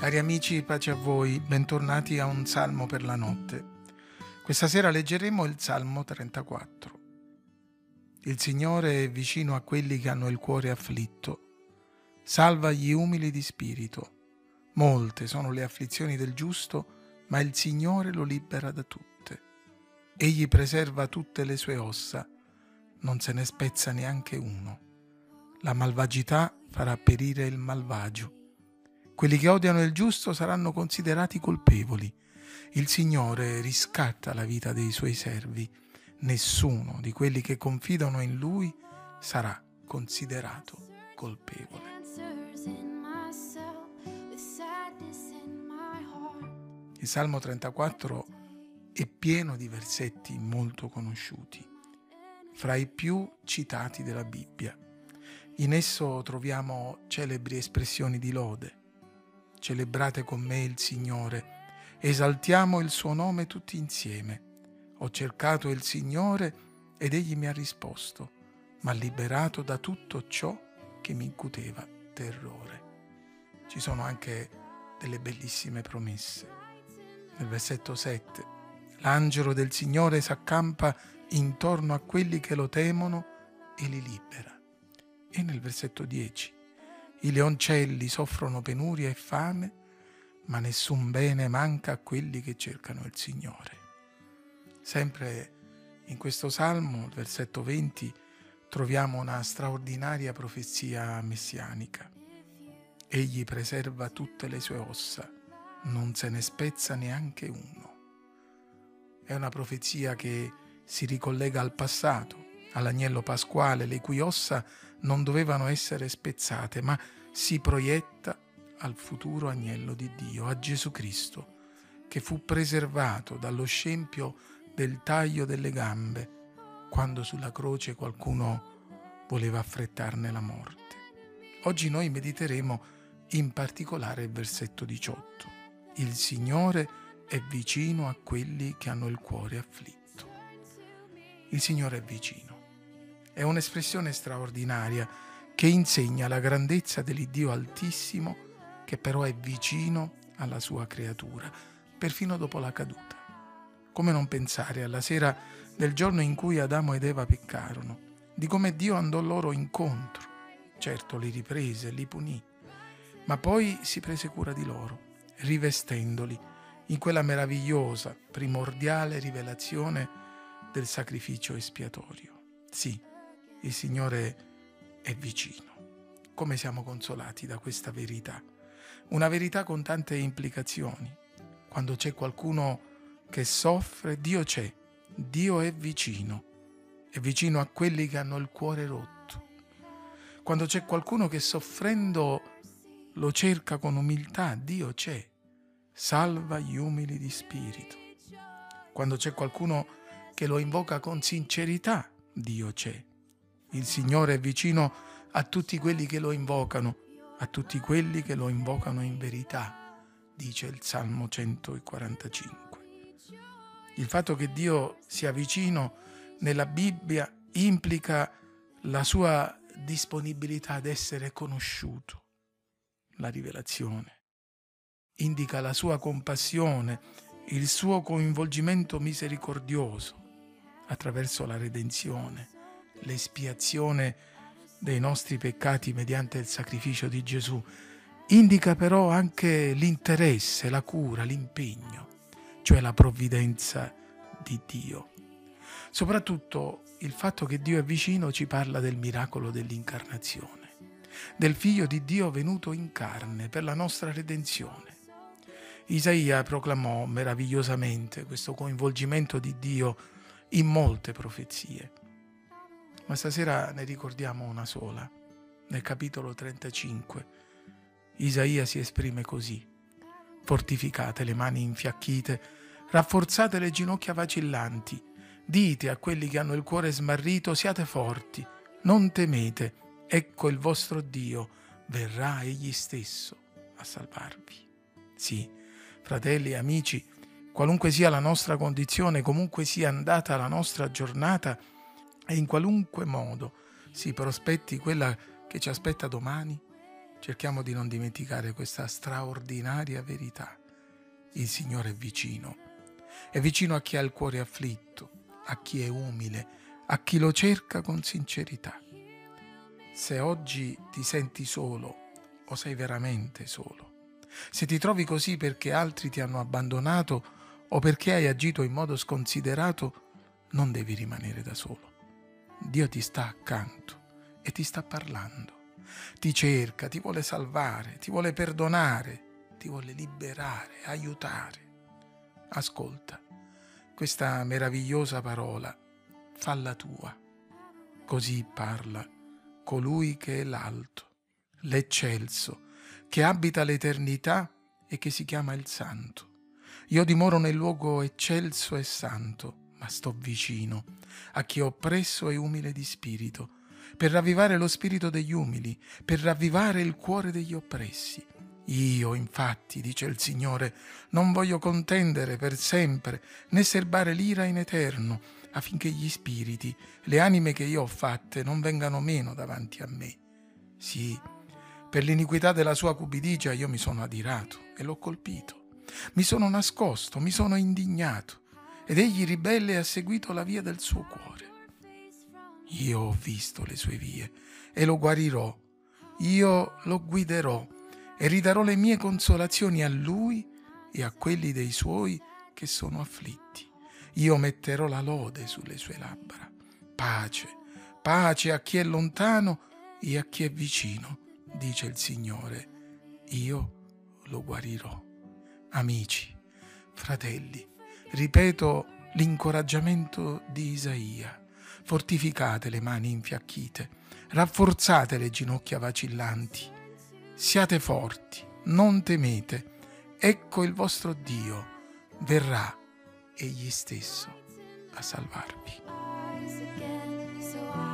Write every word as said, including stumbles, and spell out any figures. Cari amici, pace a voi, bentornati a un Salmo per la notte. Questa sera leggeremo il Salmo trentaquattro. Il Signore è vicino a quelli che hanno il cuore afflitto. Salva gli umili di spirito. Molte sono le afflizioni del giusto, ma il Signore lo libera da tutte. Egli preserva tutte le sue ossa, non se ne spezza neanche uno. La malvagità farà perire il malvagio. Quelli che odiano il giusto saranno considerati colpevoli. Il Signore riscatta la vita dei suoi servi. Nessuno di quelli che confidano in Lui sarà considerato colpevole. Il Salmo trentaquattro è pieno di versetti molto conosciuti, fra i più citati della Bibbia. In esso troviamo celebri espressioni di lode. Celebrate con me il Signore, esaltiamo il suo nome tutti insieme. Ho cercato il Signore ed egli mi ha risposto, m'ha liberato da tutto ciò che mi incuteva terrore. Ci sono anche delle bellissime promesse. Nel versetto sette, l'angelo del Signore s'accampa intorno a quelli che lo temono e li libera. E nel versetto dieci, i leoncelli soffrono penuria e fame, ma nessun bene manca a quelli che cercano il Signore. Sempre in questo Salmo, il versetto venti, troviamo una straordinaria profezia messianica. Egli preserva tutte le sue ossa, non se ne spezza neanche uno. È una profezia che si ricollega al passato, all'agnello pasquale, le cui ossa non dovevano essere spezzate, ma si proietta al futuro agnello di Dio, a Gesù Cristo, che fu preservato dallo scempio del taglio delle gambe quando sulla croce qualcuno voleva affrettarne la morte. Oggi noi mediteremo in particolare il versetto diciotto. Il Signore è vicino a quelli che hanno il cuore afflitto. Il Signore è vicino. È un'espressione straordinaria che insegna la grandezza dell'Iddio Altissimo, che però è vicino alla sua creatura, perfino dopo la caduta. Come non pensare alla sera del giorno in cui Adamo ed Eva peccarono, di come Dio andò loro incontro. Certo, li riprese, li punì, ma poi si prese cura di loro, rivestendoli in quella meravigliosa, primordiale rivelazione del sacrificio espiatorio. Sì, il Signore è vicino. Come siamo consolati da questa verità? Una verità con tante implicazioni. Quando c'è qualcuno che soffre, Dio c'è, Dio è vicino, è vicino a quelli che hanno il cuore rotto. Quando c'è qualcuno che soffrendo lo cerca con umiltà, Dio c'è, salva gli umili di spirito. Quando c'è qualcuno che lo invoca con sincerità, Dio c'è. Il Signore è vicino a tutti quelli che lo invocano, a tutti quelli che lo invocano in verità, dice il Salmo centoquarantacinque. Il fatto che Dio sia vicino nella Bibbia implica la sua disponibilità ad essere conosciuto, la rivelazione. Indica la sua compassione, il suo coinvolgimento misericordioso attraverso la redenzione, l'espiazione dei nostri peccati mediante il sacrificio di Gesù. Indica però anche l'interesse, la cura, l'impegno, cioè la provvidenza di Dio. Soprattutto il fatto che Dio è vicino ci parla del miracolo dell'incarnazione, del Figlio di Dio venuto in carne per la nostra redenzione. Isaia proclamò meravigliosamente questo coinvolgimento di Dio in molte profezie, ma stasera ne ricordiamo una sola. Nel capitolo trentacinque Isaia si esprime così: fortificate le mani infiacchite, rafforzate le ginocchia vacillanti, dite a quelli che hanno il cuore smarrito, siate forti, non temete, ecco il vostro Dio, verrà egli stesso a salvarvi. Sì, fratelli e amici, qualunque sia la nostra condizione, comunque sia andata la nostra giornata e in qualunque modo si prospetti quella che ci aspetta domani, Cerchiamo di non dimenticare questa straordinaria verità. Il Signore è vicino. È vicino a chi ha il cuore afflitto, a chi è umile, a chi lo cerca con sincerità. Se oggi ti senti solo o sei veramente solo, se ti trovi così perché altri ti hanno abbandonato o perché hai agito in modo sconsiderato, non devi rimanere da solo. Dio ti sta accanto e ti sta parlando. Ti cerca, ti vuole salvare, ti vuole perdonare, ti vuole liberare, aiutare. Ascolta questa meravigliosa parola, falla tua. Così parla colui che è l'alto, l'eccelso, che abita l'eternità e che si chiama il Santo. Io dimoro nel luogo eccelso e santo, ma sto vicino a chi è oppresso e umile di spirito, per ravvivare lo spirito degli umili, per ravvivare il cuore degli oppressi. Io, infatti, dice il Signore, non voglio contendere per sempre, né serbare l'ira in eterno, affinché gli spiriti, le anime che io ho fatte, non vengano meno davanti a me. Sì, per l'iniquità della sua cupidigia io mi sono adirato e l'ho colpito. Mi sono nascosto, mi sono indignato, ed egli ribelle ha seguito la via del suo cuore. Io ho visto le sue vie e lo guarirò, io lo guiderò e ridarò le mie consolazioni a lui e a quelli dei suoi che sono afflitti. Io metterò la lode sulle sue labbra. Pace, pace a chi è lontano e a chi è vicino, dice il Signore, io lo guarirò. Amici, fratelli, ripeto l'incoraggiamento di Isaia. Fortificate le mani infiacchite, rafforzate le ginocchia vacillanti, siate forti, non temete, ecco il vostro Dio verrà egli stesso a salvarvi.